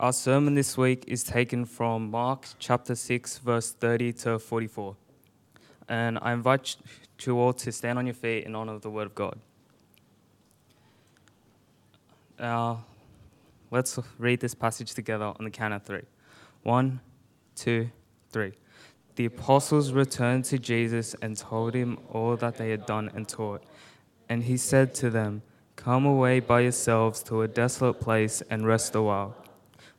Our sermon this week is taken from Mark chapter 6, verse 30 to 44. And I invite you all to stand on your feet in honor of the Word of God. Let's read this passage together on the count of three. 1, 2, 3. The apostles returned to Jesus and told him all that they had done and taught. And he said to them, "Come away by yourselves to a desolate place and rest a while."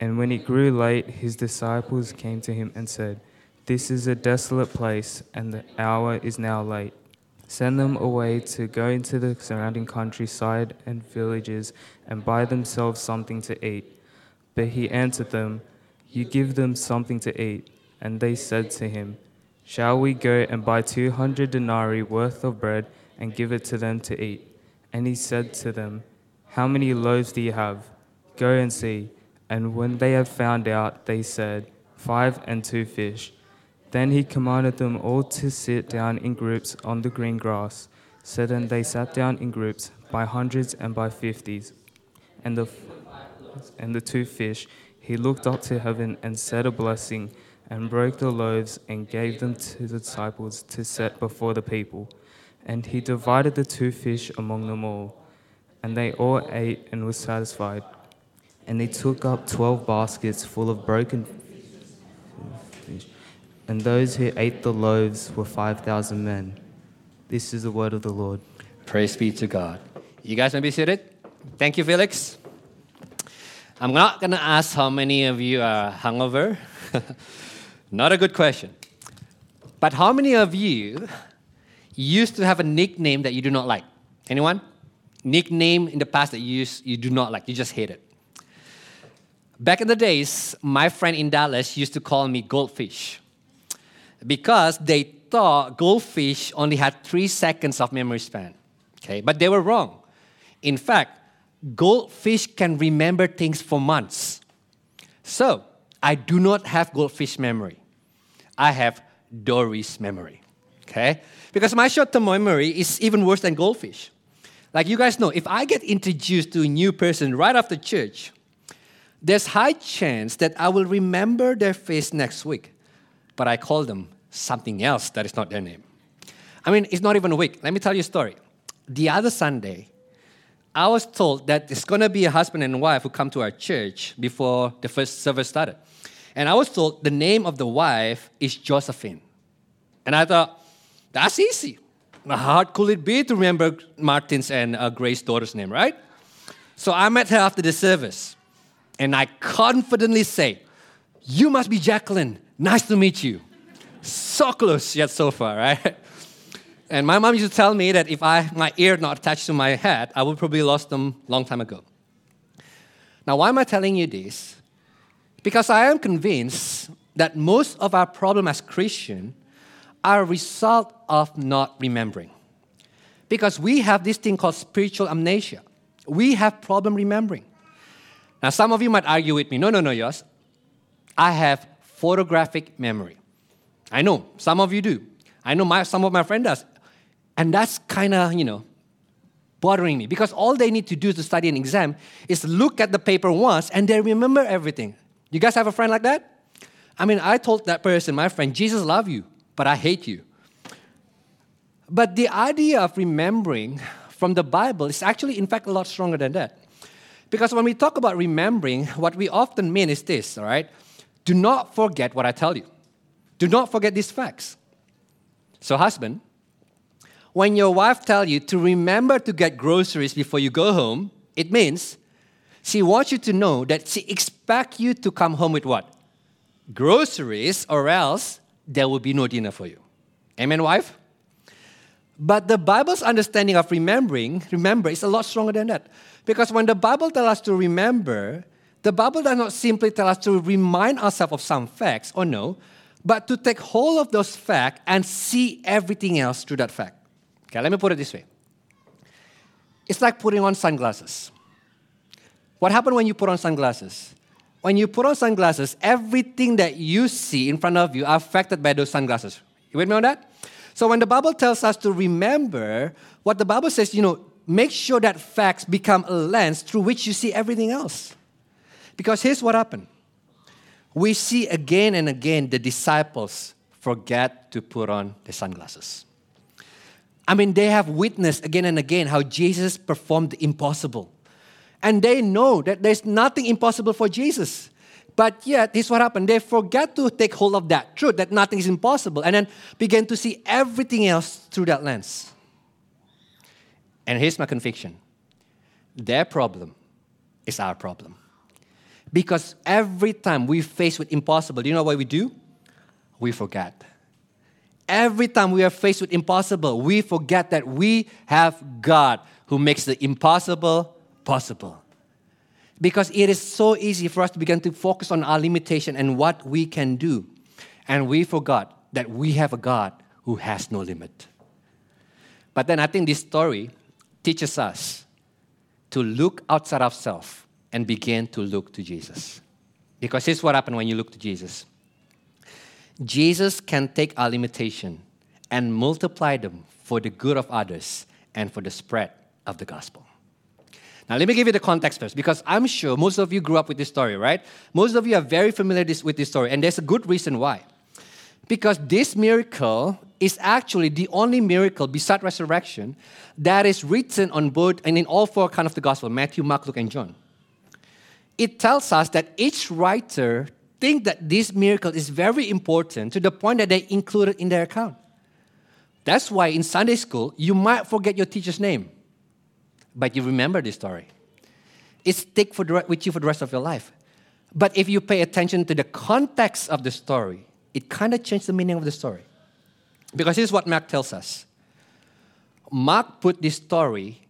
And when it grew late, his disciples came to him and said, "This is a desolate place, and the hour is now late. Send them away to go into the surrounding countryside and villages and buy themselves something to eat." But he answered them, "You give them something to eat." And they said to him, "Shall we go and buy 200 denarii worth of bread and give it to them to eat?" And he said to them, "How many loaves do you have? Go and see." And when they had found out, they said, 5 and 2 fish. Then he commanded them all to sit down in groups on the green grass. So then they sat down in groups by hundreds and by 50s. And the 2 fish, he looked up to heaven and said a blessing, and broke the loaves and gave them to the disciples to set before the people. And he divided the 2 fish among them all. And they all ate and were satisfied. And they took up 12 baskets full of broken fish. And those who ate the loaves were 5,000 men. This is the word of the Lord. Praise be to God. You guys may be seated. Thank you, Felix. I'm not going to ask how many of you are hungover. Not a good question. But how many of you used to have a nickname that you do not like? Anyone? Nickname in the past that you do not like. You just hate it. Back in the days, my friend in Dallas used to call me Goldfish because they thought goldfish only had 3 seconds of memory span. Okay, but they were wrong. In fact, goldfish can remember things for months. So, I do not have goldfish memory. I have Dory's memory, okay? Because my short-term memory is even worse than goldfish. Like you guys know, if I get introduced to a new person right after church, there's high chance that I will remember their face next week, but I call them something else that is not their name. I mean, it's not even a week. Let me tell you a story. The other Sunday, I was told that it's going to be a husband and wife who come to our church before the first service started. And I was told the name of the wife is Josephine. And I thought, that's easy. How hard could it be to remember Martin's and Grace's daughter's name, right? So I met her after the service. And I confidently say, "You must be Jacqueline. Nice to meet you." So close yet so far, right? And my mom used to tell me that if my ear not attached to my head, I would probably lost them long time ago. Now, why am I telling you this? Because I am convinced that most of our problem as Christians are a result of not remembering. Because we have this thing called spiritual amnesia. We have problem remembering. Now, some of you might argue with me, no, Yos. I have photographic memory. I know, some of you do. I know some of my friends does. And that's kind of, bothering me. Because all they need to do to study an exam is look at the paper once and they remember everything. You guys have a friend like that? I mean, I told that person, my friend, Jesus loves you, but I hate you. But the idea of remembering from the Bible is actually, in fact, a lot stronger than that. Because when we talk about remembering, what we often mean is this, all right? Do not forget what I tell you. Do not forget these facts. So husband, when your wife tells you to remember to get groceries before you go home, it means she wants you to know that she expects you to come home with what? Groceries, or else there will be no dinner for you. Amen, wife? But the Bible's understanding of remember is a lot stronger than that. Because when the Bible tells us to remember, The Bible does not simply tell us to remind ourselves of some facts, or no, but to take hold of those facts and see everything else through that fact. Okay, let me put it this way. It's like putting on sunglasses. What happens when you put on sunglasses? When you put on sunglasses, everything that you see in front of you are affected by those sunglasses. You with me on that? So when the Bible tells us to remember, what the Bible says, make sure that facts become a lens through which you see everything else. Because here's what happened. We see again and again the disciples forget to put on the sunglasses. I mean, they have witnessed again and again how Jesus performed the impossible. And they know that there's nothing impossible for Jesus. But yet, this is what happened. They forget to take hold of that truth, that nothing is impossible, and then begin to see everything else through that lens. And here's my conviction. Their problem is our problem. Because every time we face with impossible, do you know what we do? We forget. Every time we are faced with impossible, we forget that we have God who makes the impossible possible. Because it is so easy for us to begin to focus on our limitation and what we can do. And we forgot that we have a God who has no limit. But then I think this story teaches us to look outside ourselves and begin to look to Jesus. Because here's what happened when you look to Jesus. Jesus can take our limitation and multiply them for the good of others and for the spread of the gospel. Now, let me give you the context first, because I'm sure most of you grew up with this story, right? Most of you are very familiar with this story, and there's a good reason why. Because this miracle is actually the only miracle beside resurrection that is written on both and in all four accounts of the gospel, Matthew, Mark, Luke, and John. It tells us that each writer thinks that this miracle is very important to the point that they include it in their account. That's why in Sunday school, you might forget your teacher's name, but you remember this story. It sticks with you for the rest of your life. But if you pay attention to the context of the story, it kind of changed the meaning of the story. Because here's what Mark tells us. Mark put this story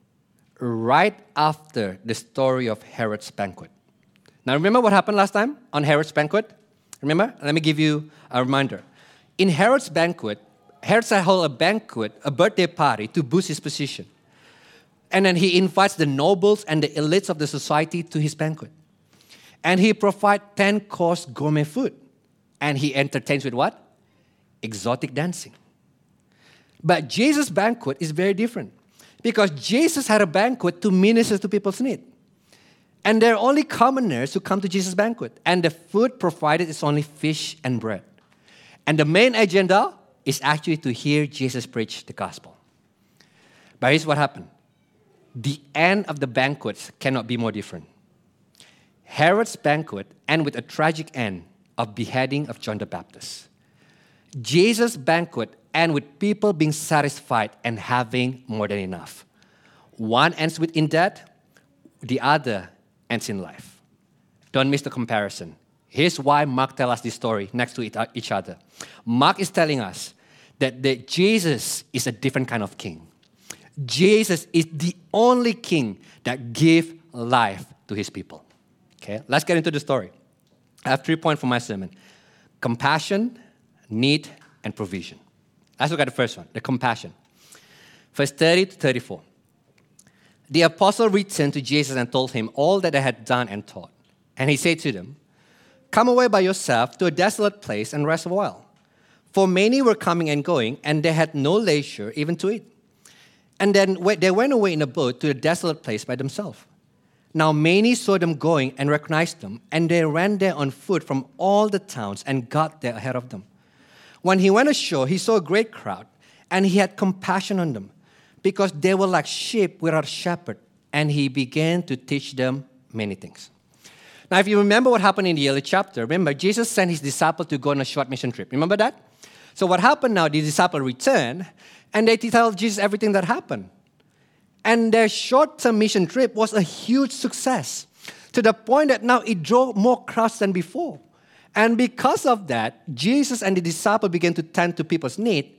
right after the story of Herod's banquet. Now, remember what happened last time on Herod's banquet? Remember? Let me give you a reminder. In Herod's banquet, Herod held a banquet, a birthday party, to boost his position. And then he invites the nobles and the elites of the society to his banquet. And he provides 10-course gourmet food. And he entertains with what? Exotic dancing. But Jesus' banquet is very different. Because Jesus had a banquet to minister to people's need. And there are only commoners who come to Jesus' banquet. And the food provided is only fish and bread. And the main agenda is actually to hear Jesus preach the gospel. But here's what happened. The end of the banquets cannot be more different. Herod's banquet ended with a tragic end of beheading of John the Baptist. Jesus' banquet ended with people being satisfied and having more than enough. One ends with in death, the other ends in life. Don't miss the comparison. Here's why Mark tells us this story next to each other. Mark is telling us that Jesus is a different kind of king. Jesus is the only king that gives life to his people. Okay, let's get into the story. I have 3 points for my sermon. Compassion, need, and provision. Let's look at the first one, the compassion. Verse 30 to 34. The apostle returned to Jesus and told him all that they had done and taught. And he said to them, "Come away by yourself to a desolate place and rest a while. For many were coming and going, and they had no leisure even to eat." And then they went away in a boat to a desolate place by themselves. Now many saw them going and recognized them, and they ran there on foot from all the towns and got there ahead of them. When he went ashore, he saw a great crowd, and he had compassion on them, because they were like sheep without a shepherd, and he began to teach them many things. Now, if you remember what happened in the early chapter, remember, Jesus sent his disciples to go on a short mission trip. Remember that? So what happened now, the disciples returned, and they tell Jesus everything that happened. And their short-term mission trip was a huge success, to the point that now it drew more crowds than before. And because of that, Jesus and the disciples began to tend to people's need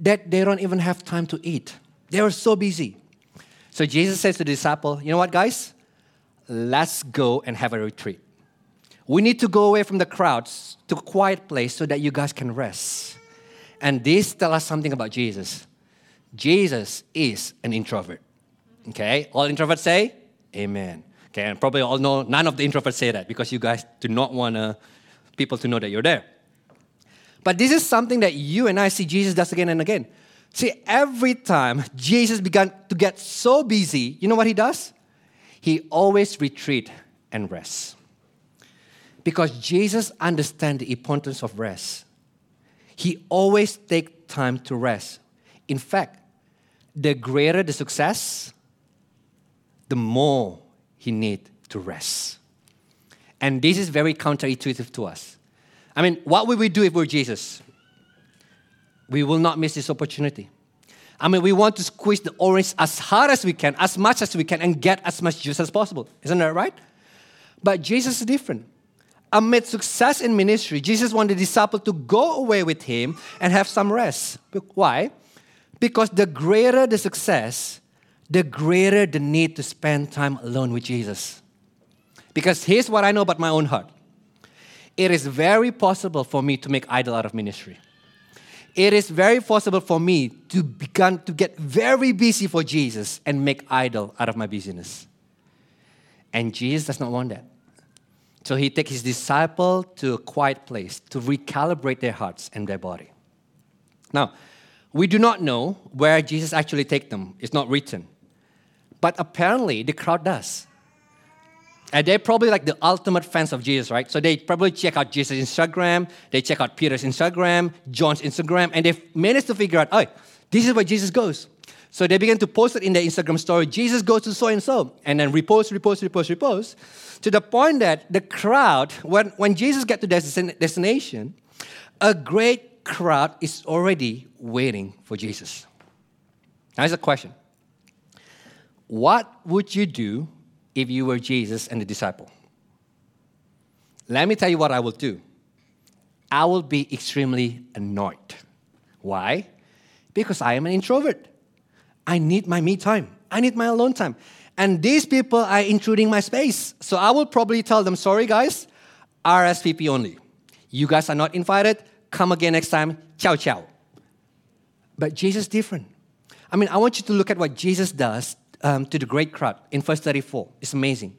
that they don't even have time to eat. They were so busy. So Jesus says to the disciples, "You know what, guys? let's go and have a retreat. We need to go away from the crowds to a quiet place so that you guys can rest. And this tells us something about Jesus. Jesus is an introvert. Okay? All introverts say, amen. Okay, and probably all know, none of the introverts say that because you guys do not want people to know that you're there. But this is something that you and I see Jesus does again and again. See, every time Jesus began to get so busy, you know what he does? He always retreats and rests. Because Jesus understands the importance of rest. He always takes time to rest. In fact, the greater the success, the more he needs to rest. And this is very counterintuitive to us. I mean, what would we do if we're Jesus? We will not miss this opportunity. I mean, we want to squeeze the orange as hard as we can, as much as we can, and get as much juice as possible. Isn't that right? But Jesus is different. Amid success in ministry, Jesus wanted the disciples to go away with him and have some rest. Why? Because the greater the success, the greater the need to spend time alone with Jesus. Because here's what I know about my own heart. It is very possible for me to make idol out of ministry. It is very possible for me to begin to get very busy for Jesus and make idol out of my busyness. And Jesus does not want that. So he takes his disciple to a quiet place to recalibrate their hearts and their body. Now, we do not know where Jesus actually takes them. It's not written. But apparently, the crowd does. And they're probably like the ultimate fans of Jesus, right? So they probably check out Jesus' Instagram, they check out Peter's Instagram, John's Instagram, and they've managed to figure out, oh, this is where Jesus goes. So they begin to post it in their Instagram story, Jesus goes to so-and-so, and then repost, to the point that the crowd, when Jesus gets to their destination, a great crowd is already waiting for Jesus. Now here's a question. What would you do if you were Jesus and the disciple? Let me tell you what I will do. I will be extremely annoyed. Why? Because I am an introvert. I need my me time. I need my alone time. And these people are intruding my space. So I will probably tell them, sorry guys, RSVP only. You guys are not invited. Come again next time. Ciao, ciao. But Jesus is different. I mean, I want you to look at what Jesus does to the great crowd in verse 34. It's amazing.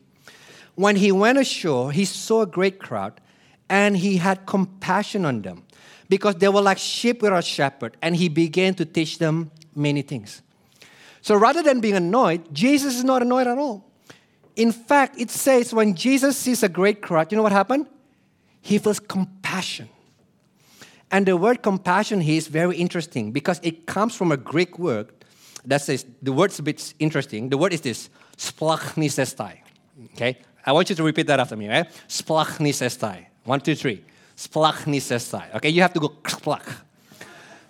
When he went ashore, he saw a great crowd and he had compassion on them because they were like sheep without a shepherd, and he began to teach them many things. So rather than being annoyed, Jesus is not annoyed at all. In fact, it says when Jesus sees a great crowd, you know what happened? He feels compassion. And the word compassion here is very interesting because it comes from a Greek word that says, the word's a bit interesting. The word is this, splachnisestai. Okay? I want you to repeat that after me, right? Splachnisestai. 1, 2, 3. Splachnisestai. Okay? You have to go splach.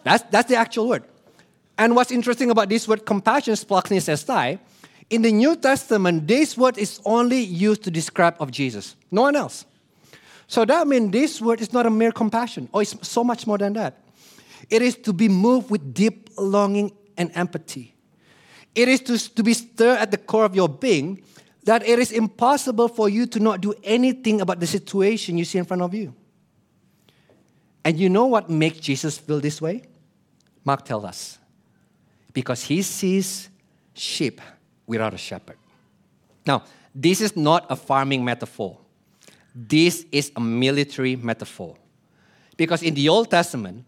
That's the actual word. And what's interesting about this word compassion, splachnisestai, in the New Testament, this word is only used to describe of Jesus. No one else. So that means this word is not a mere compassion. Oh, it's so much more than that. It is to be moved with deep longing and empathy. It is to be stirred at the core of your being that it is impossible for you to not do anything about the situation you see in front of you. And you know what makes Jesus feel this way? Mark tells us. Because he sees sheep without a shepherd. Now, this is not a farming metaphor. This is a military metaphor. Because in the Old Testament,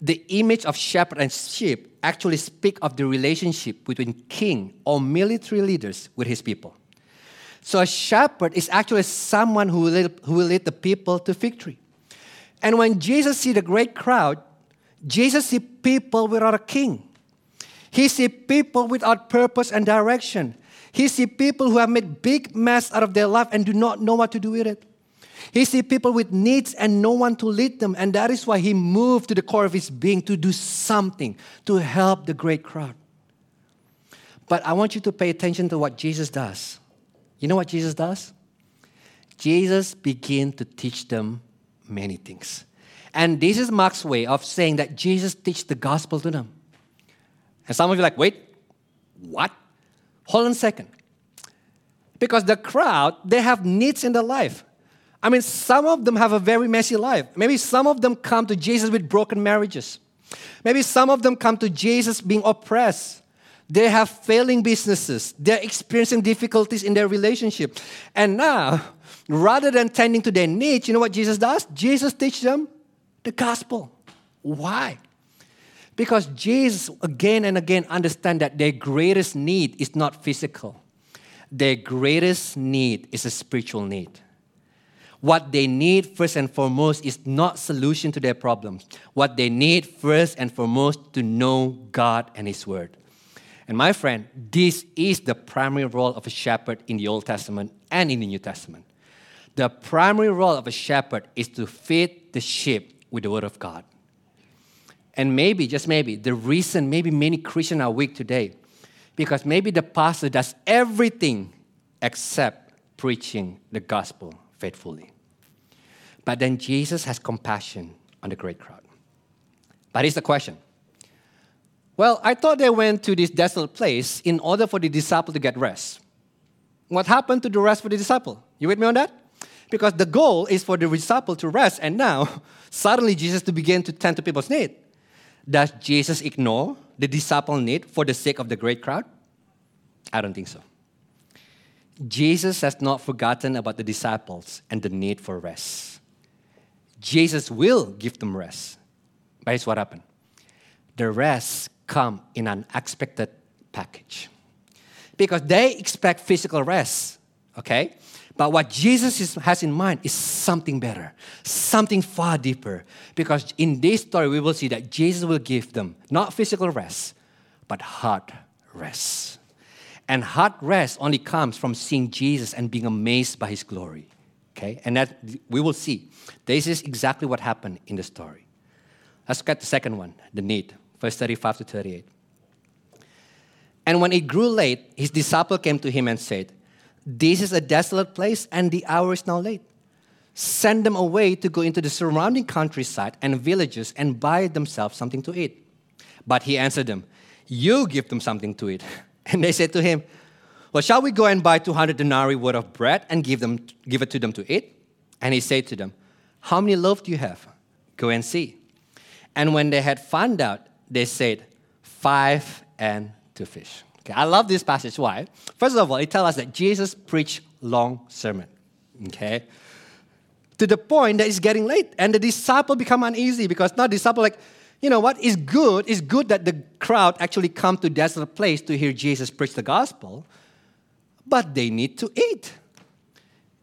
the image of shepherd and sheep actually speak of the relationship between king or military leaders with his people. So a shepherd is actually someone who will lead the people to victory. And when Jesus sees the great crowd, Jesus sees people without a king. He sees people without purpose and direction. He sees people who have made big mess out of their life and do not know what to do with it. He sees people with needs and no one to lead them. And that is why he moved to the core of his being to do something to help the great crowd. But I want you to pay attention to what Jesus does. You know what Jesus does? Jesus began to teach them many things. And this is Mark's way of saying that Jesus teaches the gospel to them. And some of you are like, wait, what? Hold on a second. Because the crowd, they have needs in their life. I mean, some of them have a very messy life. Maybe some of them come to Jesus with broken marriages. Maybe some of them come to Jesus being oppressed. They have failing businesses. They're experiencing difficulties in their relationship. And now, rather than tending to their needs, you know what Jesus does? Jesus teaches them the gospel. Why? Because Jesus again and again understands that their greatest need is not physical. Their greatest need is a spiritual need. What they need first and foremost is not solution to their problems. What they need first and foremost to know God and His Word. And my friend, this is the primary role of a shepherd in the Old Testament and in the New Testament. The primary role of a shepherd is to feed the sheep with the Word of God. And maybe, just maybe, the reason maybe many Christians are weak today, because maybe the pastor does everything except preaching the gospel faithfully. But then Jesus has compassion on the great crowd. But here's the question. Well, I thought they went to this desolate place in order for the disciple to get rest. What happened to the rest for the disciple? You with me on that? Because the goal is for the disciple to rest, and now suddenly Jesus to begin to tend to people's need. Does Jesus ignore the disciple need for the sake of the great crowd? I don't think so. Jesus has not forgotten about the disciples and the need for rest. Jesus will give them rest. But here's what happened. The rest come in an unexpected package. Because they expect physical rest, okay? But what Jesus has in mind is something better, something far deeper. Because in this story, we will see that Jesus will give them not physical rest, but heart rest. And heart rest only comes from seeing Jesus and being amazed by His glory. Okay? And that we will see. This is exactly what happened in the story. Let's look at the second one, the need. Verse 35 to 38. And when it grew late, His disciple came to Him and said, "This is a desolate place and the hour is now late. Send them away to go into the surrounding countryside and villages and buy themselves something to eat." But He answered them, "You give them something to eat." And they said to Him, "Well, shall we go and buy 200 denarii worth of bread and give it to them to eat?" And He said to them, "How many loaves do you have? Go and see." And when they had found out, they said, 5 and 2 fish. Okay, I love this passage. Why? First of all, it tells us that Jesus preached long sermon. Okay? To the point that it's getting late. And the disciple become uneasy because now the disciple like, you know what? It's good that the crowd actually come to desolate place to hear Jesus preach the gospel, but they need to eat.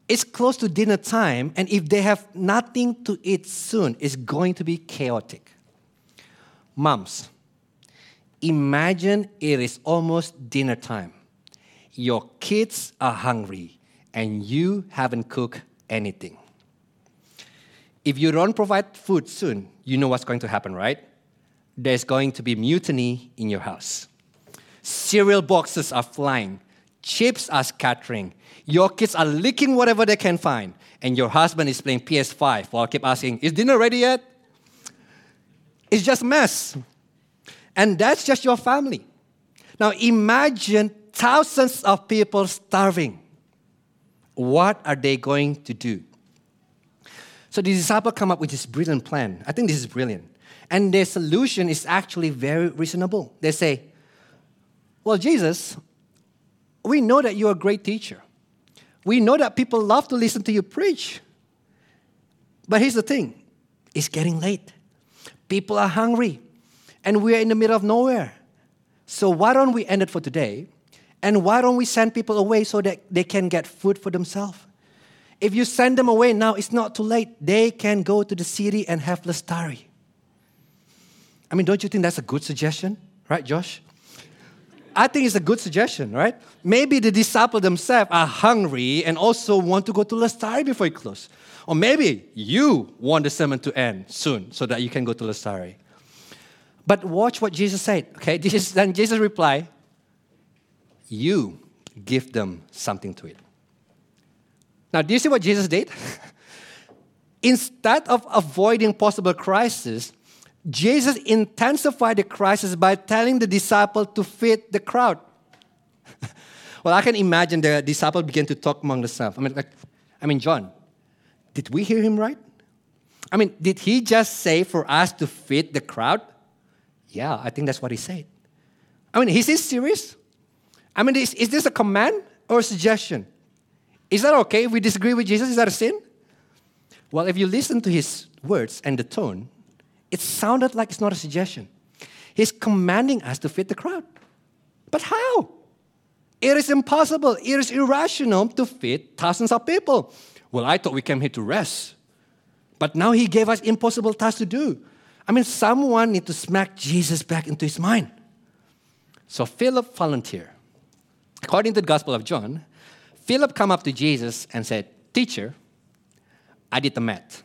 It's close to dinner time, and if they have nothing to eat soon, it's going to be chaotic. Moms, imagine it is almost dinner time. Your kids are hungry, and you haven't cooked anything. If you don't provide food soon, you know what's going to happen, right? There's going to be mutiny in your house. Cereal boxes are flying. Chips are scattering. Your kids are licking whatever they can find. And your husband is playing PS5 while I keep asking, "Is dinner ready yet?" It's just mess. And that's just your family. Now imagine thousands of people starving. What are they going to do? So the disciples come up with this brilliant plan. I think this is brilliant. And their solution is actually very reasonable. They say, "Well, Jesus, we know that you're a great teacher. We know that people love to listen to you preach. But here's the thing. It's getting late. People are hungry. And we're in the middle of nowhere. So why don't we end it for today? And why don't we send people away so that they can get food for themselves? If you send them away now, it's not too late. They can go to the city and have Lestari." I mean, don't you think that's a good suggestion? Right, Josh? I think it's a good suggestion, right? Maybe the disciples themselves are hungry and also want to go to Lestari before it closes. Or maybe you want the sermon to end soon so that you can go to Lestari. But watch what Jesus said, okay? Then Jesus replied, "You give them something to eat." Now, do you see what Jesus did? Instead of avoiding possible crisis, Jesus intensified the crisis by telling the disciple to feed the crowd. Well, I can imagine the disciples began to talk among themselves. John, did we hear him right? Did he just say for us to feed the crowd? Yeah, I think that's what he said. Is this serious? Is this a command or a suggestion? Is that okay if we disagree with Jesus? Is that a sin? Well, if you listen to his words and the tone, it sounded like it's not a suggestion. He's commanding us to feed the crowd. But how? It is impossible. It is irrational to feed thousands of people. Well, I thought we came here to rest. But now he gave us impossible tasks to do. Someone needs to smack Jesus back into his mind. So Philip volunteered. According to the Gospel of John, Philip came up to Jesus and said, "Teacher, I did the math.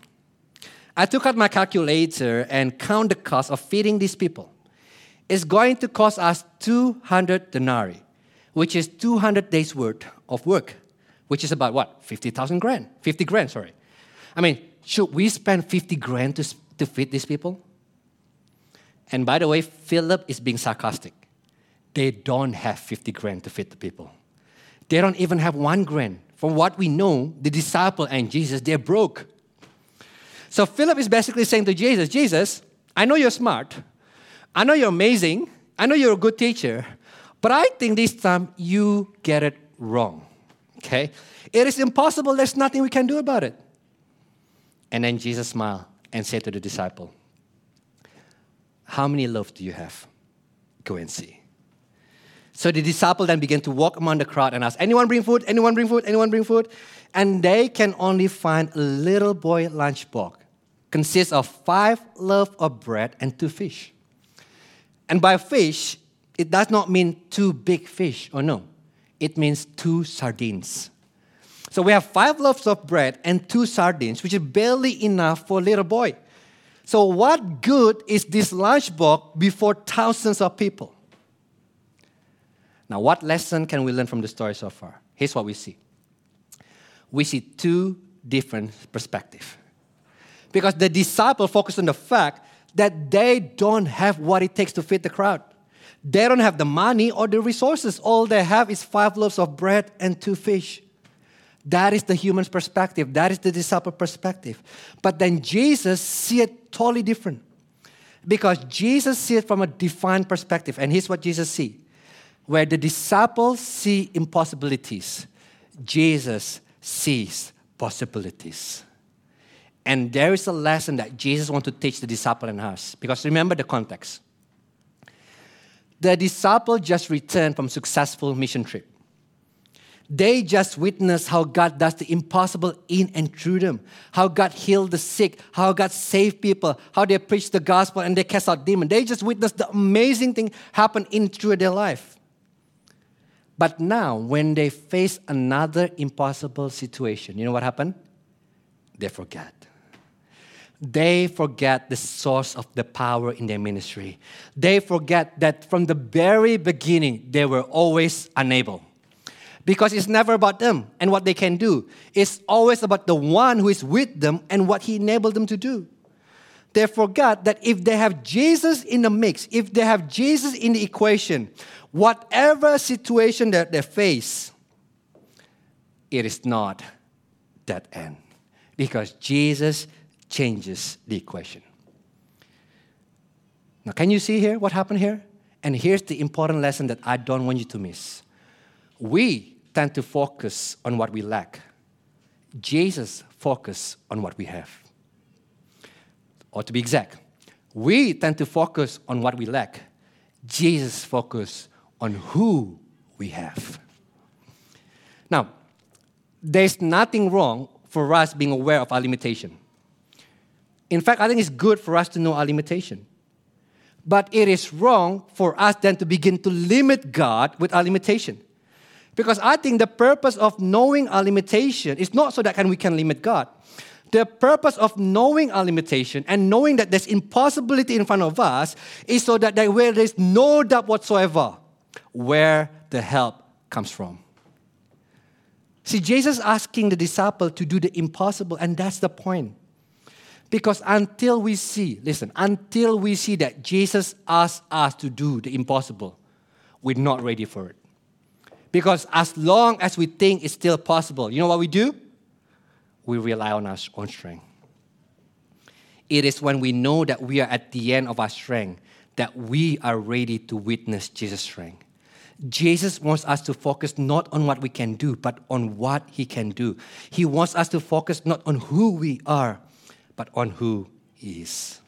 I took out my calculator and count the cost of feeding these people. It's going to cost us 200 denarii, which is 200 days' worth of work, which is about what? 50 grand. Should we spend 50 grand to feed these people?" And by the way, Philip is being sarcastic. They don't have 50 grand to feed the people. They don't even have 1 grand. From what we know, the disciple and Jesus, they're broke. So Philip is basically saying to Jesus, "Jesus, I know you're smart. I know you're amazing. I know you're a good teacher. But I think this time you get it wrong. Okay? It is impossible. There's nothing we can do about it." And then Jesus smiled and said to the disciple, "How many loaves do you have? Go and see." So the disciple then began to walk among the crowd and asked, "Anyone bring food? Anyone bring food? Anyone bring food?" And they can only find a little boy lunchbox. Consists of 5 loaves of bread and 2 fish. And by fish, it does not mean 2 big fish, or no. It means 2 sardines. So we have 5 loaves of bread and 2 sardines, which is barely enough for a little boy. So what good is this lunchbox before thousands of people? Now, what lesson can we learn from the story so far? Here's what we see. We see 2 different perspectives. Because the disciples focus on the fact that they don't have what it takes to feed the crowd. They don't have the money or the resources. All they have is 5 loaves of bread and 2 fish. That is the human's perspective. That is the disciple perspective. But then Jesus sees it totally different. Because Jesus sees it from a divine perspective. And here's what Jesus sees. Where the disciples see impossibilities, Jesus sees possibilities. And there is a lesson that Jesus wants to teach the disciple and us. Because remember the context. The disciple just returned from a successful mission trip. They just witnessed how God does the impossible in and through them, how God healed the sick, how God saved people, how they preached the gospel and they cast out demons. They just witnessed the amazing thing happen in and through their life. But now, when they face another impossible situation, you know what happened? They forgot. They forget the source of the power in their ministry. They forget that from the very beginning, they were always unable. Because it's never about them and what they can do. It's always about the one who is with them and what he enabled them to do. They forgot that if they have Jesus in the mix, if they have Jesus in the equation, whatever situation that they face, it is not that end. Because Jesus changes the equation. Now, can you see here what happened here? And here's the important lesson that I don't want you to miss. We tend to focus on what we lack. Jesus focuses on what we have. Or to be exact, we tend to focus on what we lack. Jesus focuses on who we have. Now, there's nothing wrong for us being aware of our limitation. In fact, I think it's good for us to know our limitation. But it is wrong for us then to begin to limit God with our limitation. Because I think the purpose of knowing our limitation is not so that we can limit God. The purpose of knowing our limitation and knowing that there's impossibility in front of us is so that where there's no doubt whatsoever where the help comes from. See, Jesus asking the disciple to do the impossible, and that's the point. Because until we see that Jesus asks us to do the impossible, we're not ready for it. Because as long as we think it's still possible, you know what we do? We rely on our own strength. It is when we know that we are at the end of our strength that we are ready to witness Jesus' strength. Jesus wants us to focus not on what we can do, but on what He can do. He wants us to focus not on who we are, but on who He is.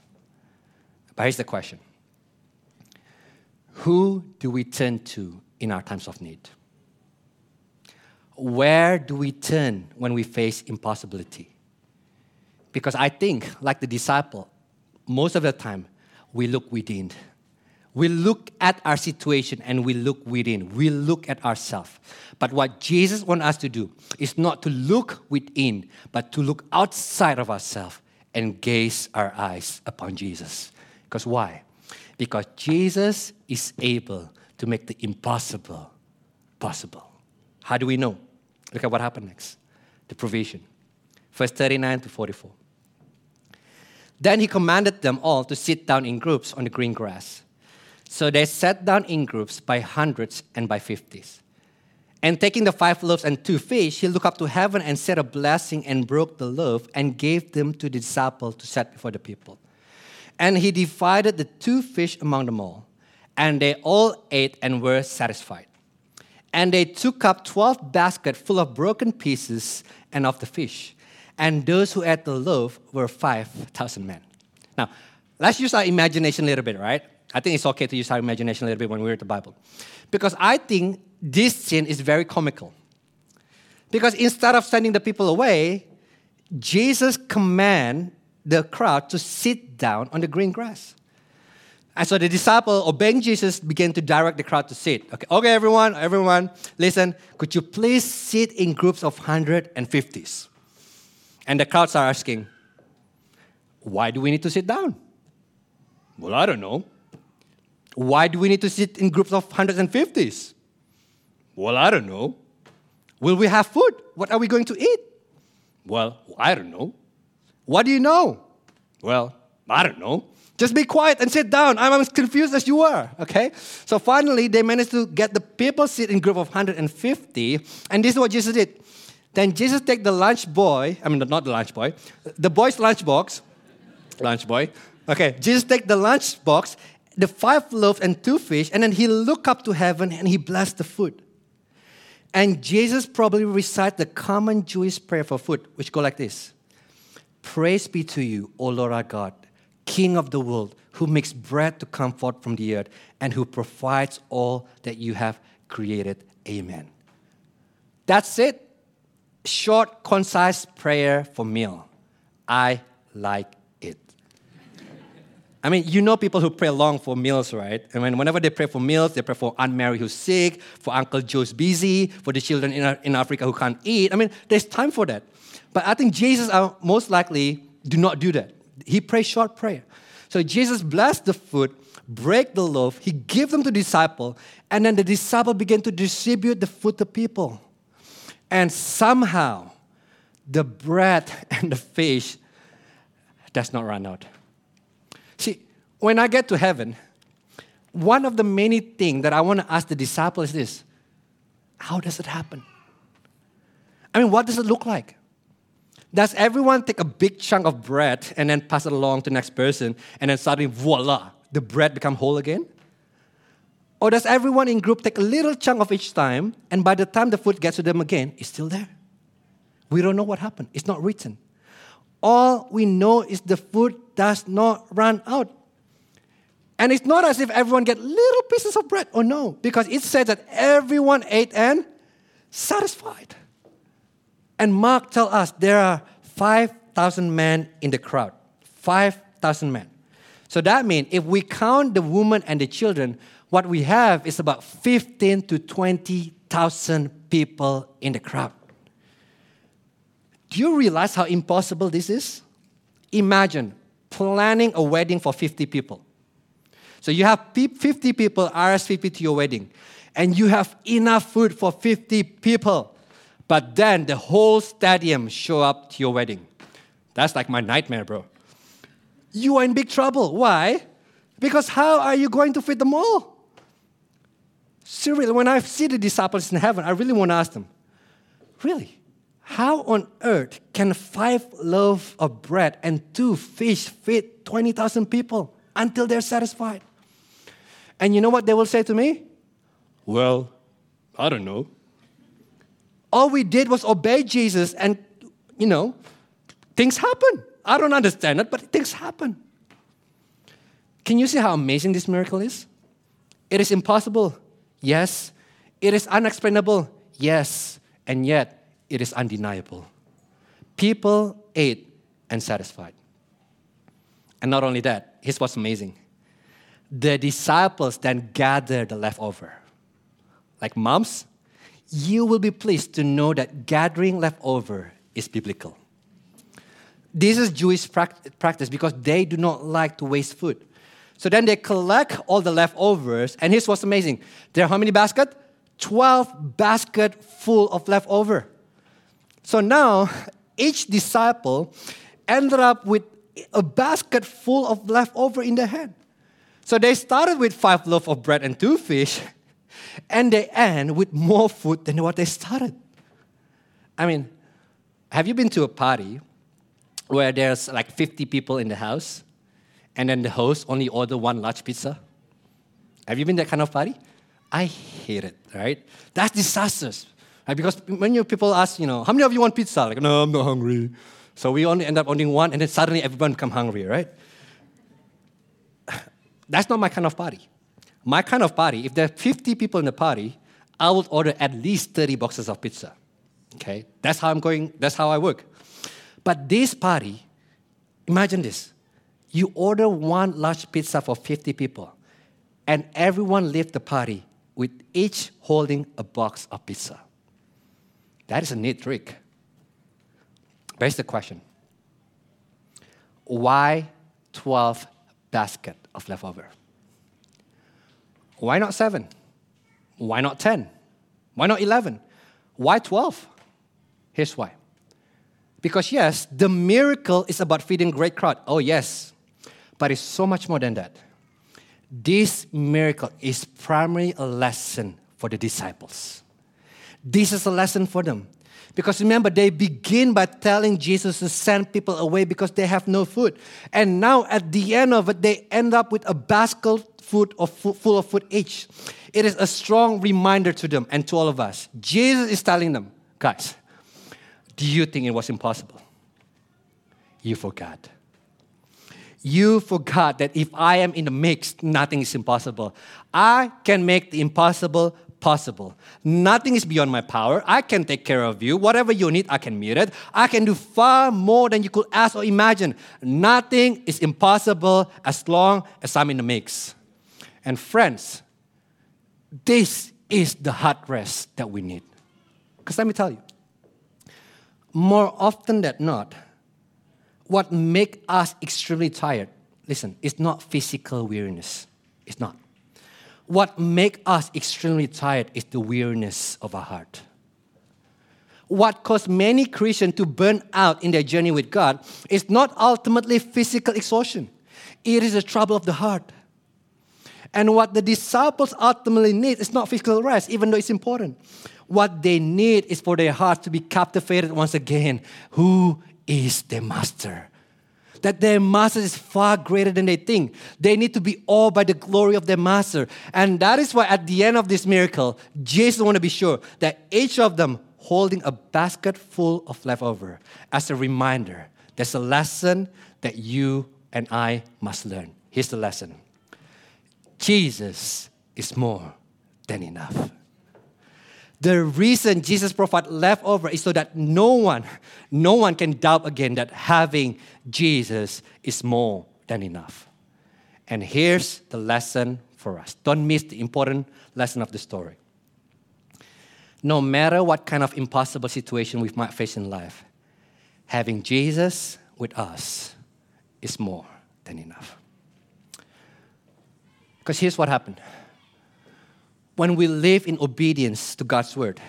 But here's the question. Who do we turn to in our times of need? Where do we turn when we face impossibility? Because I think, like the disciple, most of the time, we look within. We look at our situation and we look within. We look at ourselves. But what Jesus wants us to do is not to look within, but to look outside of ourselves and gaze our eyes upon Jesus. Because why? Because Jesus is able to make the impossible possible. How do we know? Look at what happened next. The provision. Verse 39 to 44. Then he commanded them all to sit down in groups on the green grass. So they sat down in groups by hundreds and by fifties. And taking the 5 loaves and 2 fish, he looked up to heaven and said a blessing and broke the loaf and gave them to the disciple to set before the people. And he divided the 2 fish among them all. And they all ate and were satisfied. And they took up 12 baskets full of broken pieces and of the fish. And those who ate the loaf were 5,000 men. Now, let's use our imagination a little bit, right? I think it's okay to use our imagination a little bit when we read the Bible. Because I think this scene is very comical. Because instead of sending the people away, Jesus commands the crowd to sit down on the green grass. And so the disciple, obeying Jesus, began to direct the crowd to sit. Okay, everyone, listen. Could you please sit in groups of 150s? And the crowds are asking, why do we need to sit down? Well, I don't know. Why do we need to sit in groups of 150s? Well, I don't know. Will we have food? What are we going to eat? Well, I don't know. What do you know? Well, I don't know. Just be quiet and sit down. I'm as confused as you were, okay? So finally, they managed to get the people sit in group of 150, and this is what Jesus did. Then Jesus took Jesus took the lunch box, the 5 loaves and 2 fish, and then he looked up to heaven and he blessed the food. And Jesus probably recited the common Jewish prayer for food, which go like this. Praise be to you, O Lord our God, King of the world, who makes bread to come forth from the earth and who provides all that you have created. Amen. That's it. Short, concise prayer for meal. I like it. I mean, you know people who pray long for meals, right? I mean, whenever they pray for meals, they pray for Aunt Mary who's sick, for Uncle Joe's busy, for the children in Africa who can't eat. I mean, there's time for that. But I think Jesus most likely do not do that. He prays short prayer. So Jesus blessed the food, break the loaf, he gave them to the disciple, and then the disciple began to distribute the food to people. And somehow, the bread and the fish does not run out. See, when I get to heaven, one of the many things that I want to ask the disciple is this. How does it happen? I mean, what does it look like? Does everyone take a big chunk of bread and then pass it along to the next person and then suddenly, voila, the bread becomes whole again? Or does everyone in group take a little chunk of each time, and by the time the food gets to them again, it's still there? We don't know what happened. It's not written. All we know is the food does not run out. And it's not as if everyone gets little pieces of bread. Oh no, because it says that everyone ate and satisfied. And Mark tells us there are 5,000 men in the crowd. 5,000 men. So that means if we count the women and the children, what we have is about 15 to 20,000 people in the crowd. Do you realize how impossible this is? Imagine planning a wedding for 50 people. So you have 50 people RSVP to your wedding, and you have enough food for 50 people, but then the whole stadium show up to your wedding. That's like my nightmare, bro. You are in big trouble. Why? Because how are you going to feed them all? Seriously, when I see the disciples in heaven, I really want to ask them, really, how on earth can 5 loaves of bread and 2 fish feed 20,000 people until they're satisfied? And you know what they will say to me? Well, I don't know. All we did was obey Jesus and, you know, things happen. I don't understand it, but things happen. Can you see how amazing this miracle is? It is impossible. Yes. It is unexplainable. Yes. And yet, it is undeniable. People ate and satisfied. And not only that, here's what's amazing. The disciples then gathered the leftover. Like moms, you will be pleased to know that gathering leftover is biblical. This is Jewish practice because they do not like to waste food. So then they collect all the leftovers, and here's what's amazing. There are how many baskets? 12 baskets full of leftover. So now, each disciple ended up with a basket full of leftover in their hand. So they started with 5 loaves of bread and 2 fish, and they end with more food than what they started. I mean, have you been to a party where there's like 50 people in the house, and then the host only ordered 1 large pizza? Have you been to that kind of party? I hate it, right? That's disastrous. Right? Because when people ask, you know, how many of you want pizza? Like, no, I'm not hungry. So we only end up ordering 1, and then suddenly everyone becomes hungry, right? That's not my kind of party. My kind of party, if there are 50 people in the party, I would order at least 30 boxes of pizza. Okay? That's how I'm going, that's how I work. But this party, imagine this. You order 1 large pizza for 50 people, and everyone left the party with each holding a box of pizza. That is a neat trick. But here's the question. Why 12 baskets of leftover? Why not 7? Why not 10? Why not 11? Why 12? Here's why. Because yes, the miracle is about feeding great crowd. Oh yes. But it's so much more than that. This miracle is primarily a lesson for the disciples. This is a lesson for them. Because remember, they begin by telling Jesus to send people away because they have no food. And now at the end of it, they end up with a basket full of food each. It is a strong reminder to them and to all of us. Jesus is telling them, guys, do you think it was impossible? You forgot. You forgot that if I am in the mix, nothing is impossible. I can make the impossible possible. Nothing is beyond my power. I can take care of you. Whatever you need, I can meet it. I can do far more than you could ask or imagine. Nothing is impossible as long as I'm in the mix. And friends, this is the heart rest that we need. Because let me tell you, more often than not, what makes us extremely tired, listen, it's not physical weariness. It's not. What makes us extremely tired is the weariness of our heart. What caused many Christians to burn out in their journey with God is not ultimately physical exhaustion. It is the trouble of the heart. And what the disciples ultimately need is not physical rest, even though it's important. What they need is for their hearts to be captivated once again. Who is their master? That their master is far greater than they think. They need to be awed by the glory of their master. And that is why at the end of this miracle, Jesus wants to be sure that each of them holding a basket full of leftover as a reminder. There's a lesson that you and I must learn. Here's the lesson. Jesus is more than enough. The reason Jesus provided leftover is so that no one can doubt again that having Jesus is more than enough. And here's the lesson for us. Don't miss the important lesson of the story. No matter what kind of impossible situation we might face in life, having Jesus with us is more than enough. Because here's what happened. When we live in obedience to God's word,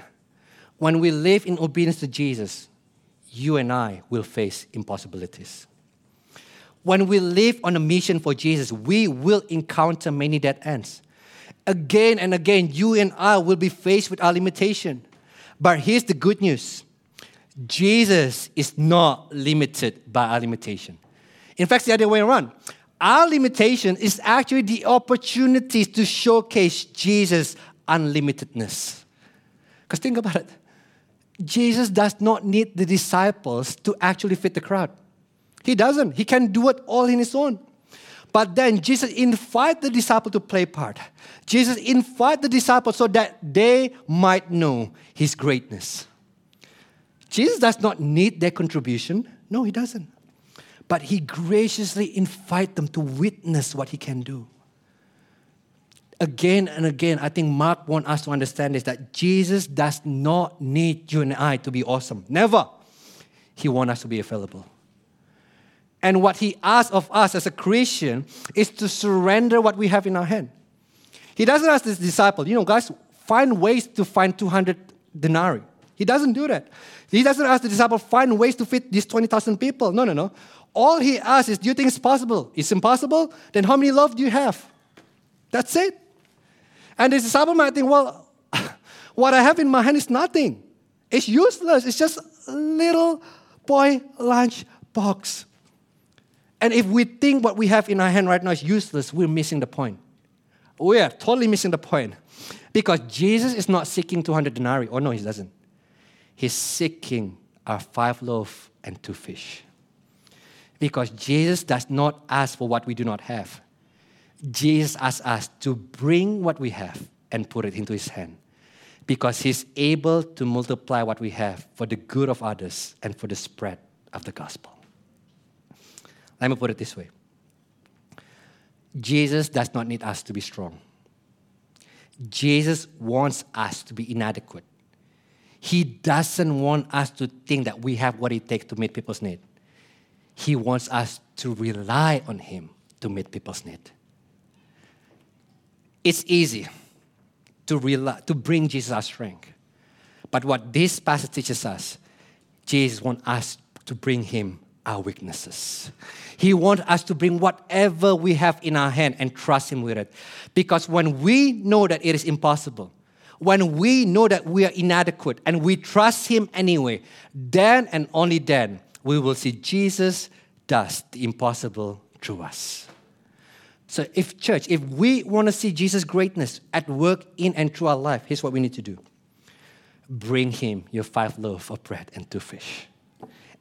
when we live in obedience to Jesus, you and I will face impossibilities. When we live on a mission for Jesus, we will encounter many dead ends. Again and again, you and I will be faced with our limitation. But here's the good news. Jesus is not limited by our limitation. In fact, the other way around. Our limitation is actually the opportunities to showcase Jesus' unlimitedness. Because think about it. Jesus does not need the disciples to actually fit the crowd. He doesn't. He can do it all in his own. But then Jesus invites the disciples to play a part. Jesus invites the disciples so that they might know his greatness. Jesus does not need their contribution. No, he doesn't. But he graciously invites them to witness what he can do. Again and again, I think Mark wants us to understand this, that Jesus does not need you and I to be awesome. Never. He wants us to be available. And what he asks of us as a Christian is to surrender what we have in our hand. He doesn't ask his disciples, guys, find ways to find 200 denarii. He doesn't do that. He doesn't ask the disciples, find ways to feed these 20,000 people. No. All he asks is, do you think it's possible? It's impossible? Then how many loaves do you have? That's it. And the disciple might think, well, what I have in my hand is nothing. It's useless. It's just a little boy lunch box. And if we think what we have in our hand right now is useless, we're missing the point. We are totally missing the point. Because Jesus is not seeking 200 denarii. Oh, no, he doesn't. He's seeking our 5 loaves and 2 fish. Because Jesus does not ask for what we do not have. Jesus asks us to bring what we have and put it into his hand. Because he's able to multiply what we have for the good of others and for the spread of the gospel. Let me put it this way. Jesus does not need us to be strong. Jesus wants us to be inadequate. He doesn't want us to think that we have what it takes to meet people's need. He wants us to rely on him to meet people's need. It's easy to bring Jesus our strength. But what this passage teaches us, Jesus wants us to bring him our weaknesses. He wants us to bring whatever we have in our hand and trust him with it. Because when we know that it is impossible, when we know that we are inadequate and we trust him anyway, then and only then we will see Jesus does the impossible through us. So if we want to see Jesus' greatness at work in and through our life, here's what we need to do. Bring him your 5 loaves of bread and 2 fish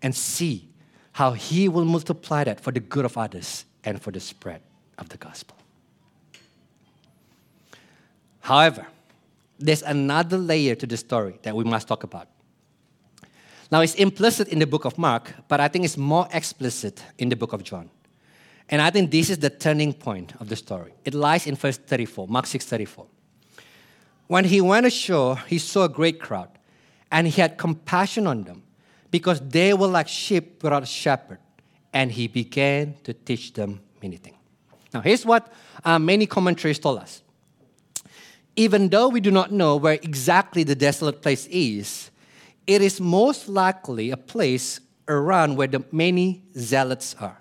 and see how he will multiply that for the good of others and for the spread of the gospel. However, there's another layer to the story that we must talk about. Now, it's implicit in the book of Mark, but I think it's more explicit in the book of John. And I think this is the turning point of the story. It lies in verse 34, Mark 6:34. When he went ashore, he saw a great crowd, and he had compassion on them, because they were like sheep without a shepherd, and he began to teach them many things. Now, here's what many commentaries told us. Even though we do not know where exactly the desolate place is, it is most likely a place around where the many zealots are.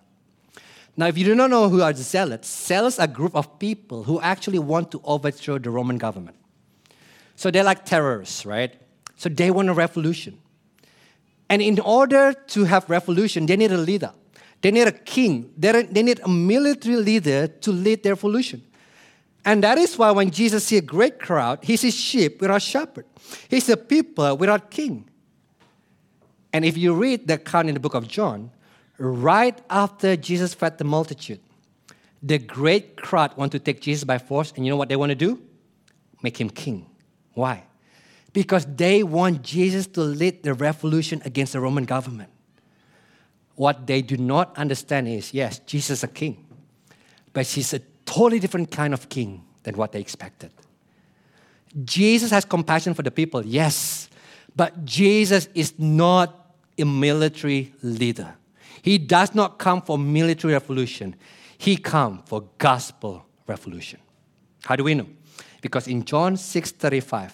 Now, if you do not know who are the zealots, zealots are a group of people who actually want to overthrow the Roman government. So they're like terrorists, right? So they want a revolution. And in order to have revolution, they need a leader. They need a king. They need a military leader to lead their revolution. And that is why when Jesus sees a great crowd, he sees sheep without shepherd. He sees a people without king. And if you read the account in the book of John, right after Jesus fed the multitude, the great crowd want to take Jesus by force. And you know what they want to do? Make him king. Why? Because they want Jesus to lead the revolution against the Roman government. What they do not understand is, yes, Jesus is a king, but he's a totally different kind of king than what they expected. Jesus has compassion for the people, yes, but Jesus is not a military leader. He does not come for military revolution. He comes for gospel revolution. How do we know? Because in John 6:35,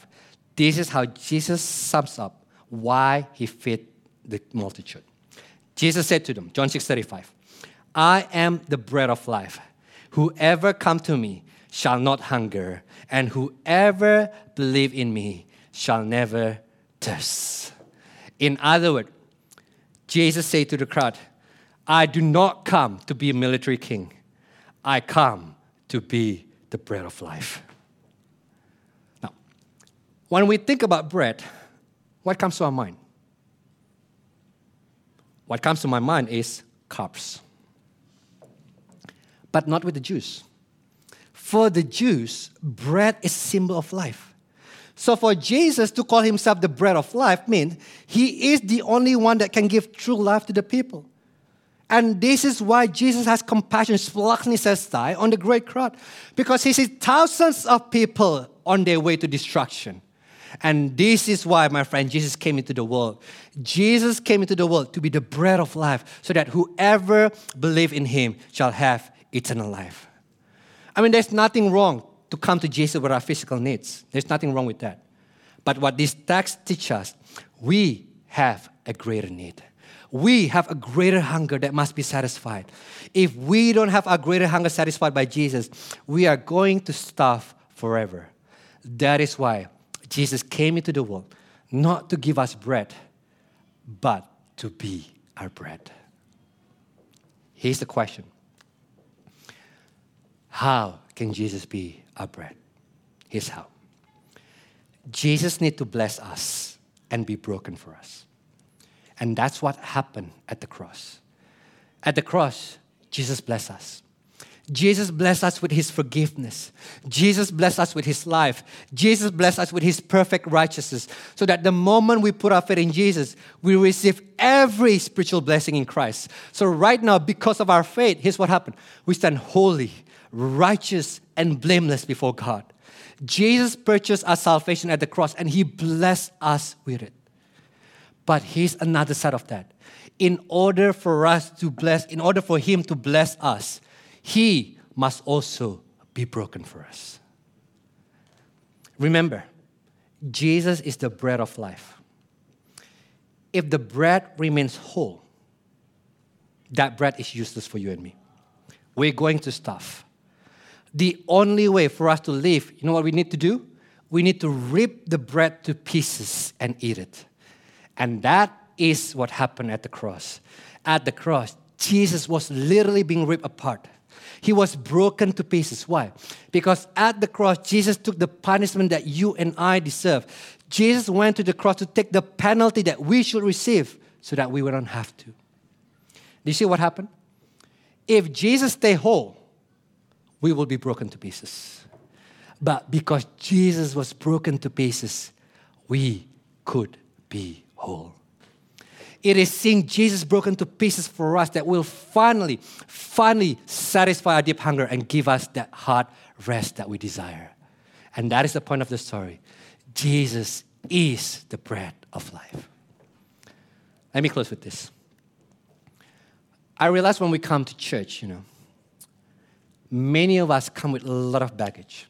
this is how Jesus sums up why he fed the multitude. Jesus said to them, John 6:35, I am the bread of life. Whoever comes to me shall not hunger, and whoever believes in me shall never thirst." In other words, Jesus said to the crowd, "I do not come to be a military king. I come to be the bread of life." Now, when we think about bread, what comes to our mind? What comes to my mind is carbs. But not with the Jews. For the Jews, bread is a symbol of life. So for Jesus to call himself the bread of life means he is the only one that can give true life to the people. And this is why Jesus has compassion, splachnisestai, on the great crowd. Because he sees thousands of people on their way to destruction. And this is why, my friend, Jesus came into the world. Jesus came into the world to be the bread of life, so that whoever believes in him shall have eternal life. I mean, there's nothing wrong to come to Jesus with our physical needs. There's nothing wrong with that. But what this text teaches us, we have a greater need. We have a greater hunger that must be satisfied. If we don't have our greater hunger satisfied by Jesus, we are going to starve forever. That is why Jesus came into the world, not to give us bread, but to be our bread. Here's the question. How can Jesus be our bread? Here's how. Jesus needs to bless us and be broken for us. And that's what happened at the cross. At the cross, Jesus blessed us. Jesus blessed us with his forgiveness. Jesus blessed us with his life. Jesus blessed us with his perfect righteousness, so that the moment we put our faith in Jesus, we receive every spiritual blessing in Christ. So right now, because of our faith, here's what happened. We stand holy, righteous, and blameless before God. Jesus purchased our salvation at the cross, and he blessed us with it. But here's another side of that. In order for him to bless us, he must also be broken for us. Remember, Jesus is the bread of life. If the bread remains whole, that bread is useless for you and me. We're going to starve. The only way for us to live, you know what we need to do? We need to rip the bread to pieces and eat it. And that is what happened at the cross. At the cross, Jesus was literally being ripped apart. He was broken to pieces. Why? Because at the cross, Jesus took the punishment that you and I deserve. Jesus went to the cross to take the penalty that we should receive, so that we wouldn't have to. Do you see what happened? If Jesus stayed whole, we will be broken to pieces. But because Jesus was broken to pieces, we could be whole. It is seeing Jesus broken to pieces for us that will finally satisfy our deep hunger and give us that hard rest that we desire. And that is the point of the story. Jesus is the bread of life. Let me close with this. I realize when we come to church, many of us come with a lot of baggage.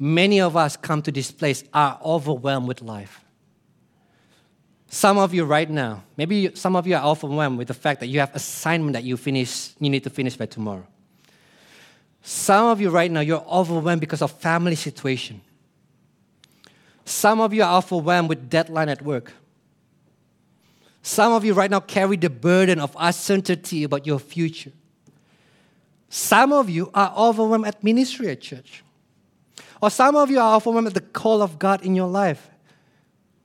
Many of us come to this place are overwhelmed with life. Some of you right now, maybe some of you are overwhelmed with the fact that you have assignment that you need to finish by tomorrow. Some of you right now, you're overwhelmed because of family situation. Some of you are overwhelmed with deadline at work. Some of you right now carry the burden of uncertainty about your future. Some of you are overwhelmed at ministry at church. Or some of you are overwhelmed at the call of God in your life.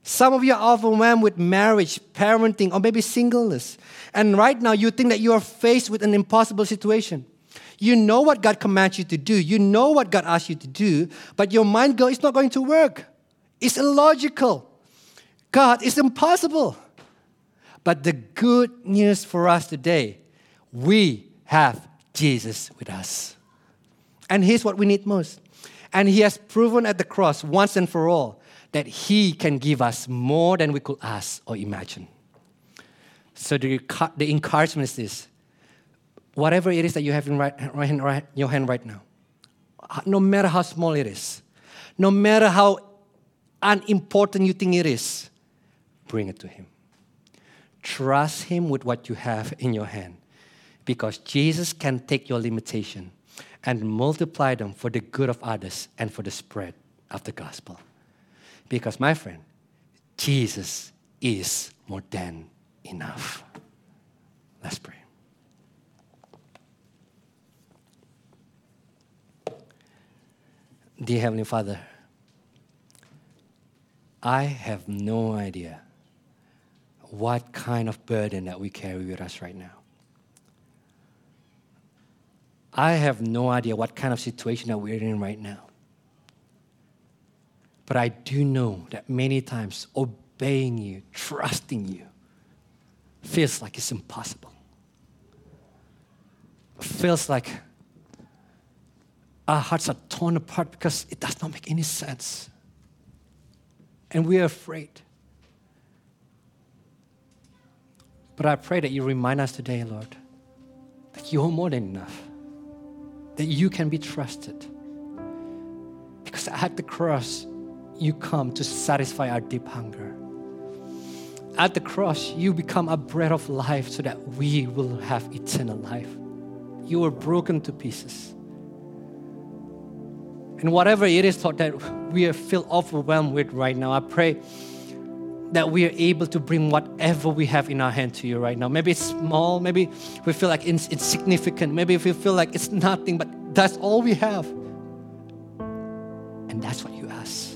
Some of you are overwhelmed with marriage, parenting, or maybe singleness. And right now, you think that you are faced with an impossible situation. You know what God commands you to do. You know what God asks you to do. But your mind goes, it's not going to work. It's illogical. God, it's impossible. But the good news for us today, we have Jesus with us. And here's what we need most. And he has proven at the cross once and for all that he can give us more than we could ask or imagine. So the encouragement is this. Whatever it is that you have in your hand right now, no matter how small it is, no matter how unimportant you think it is, bring it to him. Trust him with what you have in your hand, because Jesus can take your limitation and multiply them for the good of others and for the spread of the gospel. Because, my friend, Jesus is more than enough. Let's pray. Dear Heavenly Father, I have no idea what kind of burden that we carry with us right now. I have no idea what kind of situation that we're in right now. But I do know that many times obeying you, trusting you, feels like it's impossible. It feels like our hearts are torn apart because it does not make any sense. And we are afraid. But I pray that you remind us today, Lord, that you are more than enough, that you can be trusted. Because at the cross, you come to satisfy our deep hunger. At the cross, you become a bread of life so that we will have eternal life. You were broken to pieces. And whatever it is, Lord, that we feel overwhelmed with right now, I pray that we are able to bring whatever we have in our hand to you right now. Maybe it's small, maybe we feel like it's insignificant, maybe we feel like it's nothing, but that's all we have. And that's what you ask.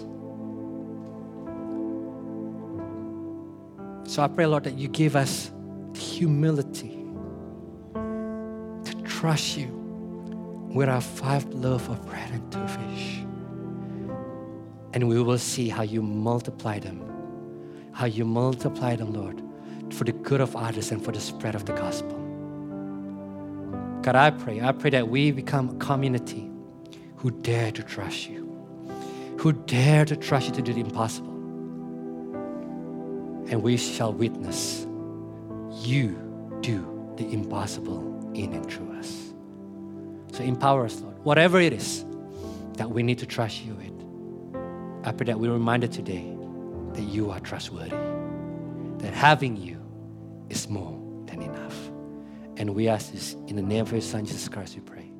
So I pray, Lord, that you give us the humility to trust you with our 5 loaves of bread and 2 fish. And we will see how you multiply them. How you multiply them, Lord, for the good of others and for the spread of the gospel. God, I pray that we become a community who dare to trust you, who dare to trust you to do the impossible. And we shall witness you do the impossible in and through us. So empower us, Lord, whatever it is that we need to trust you with. I pray that we're reminded today that you are trustworthy, that having you is more than enough. And we ask this in the name of your Son, Jesus Christ, we pray.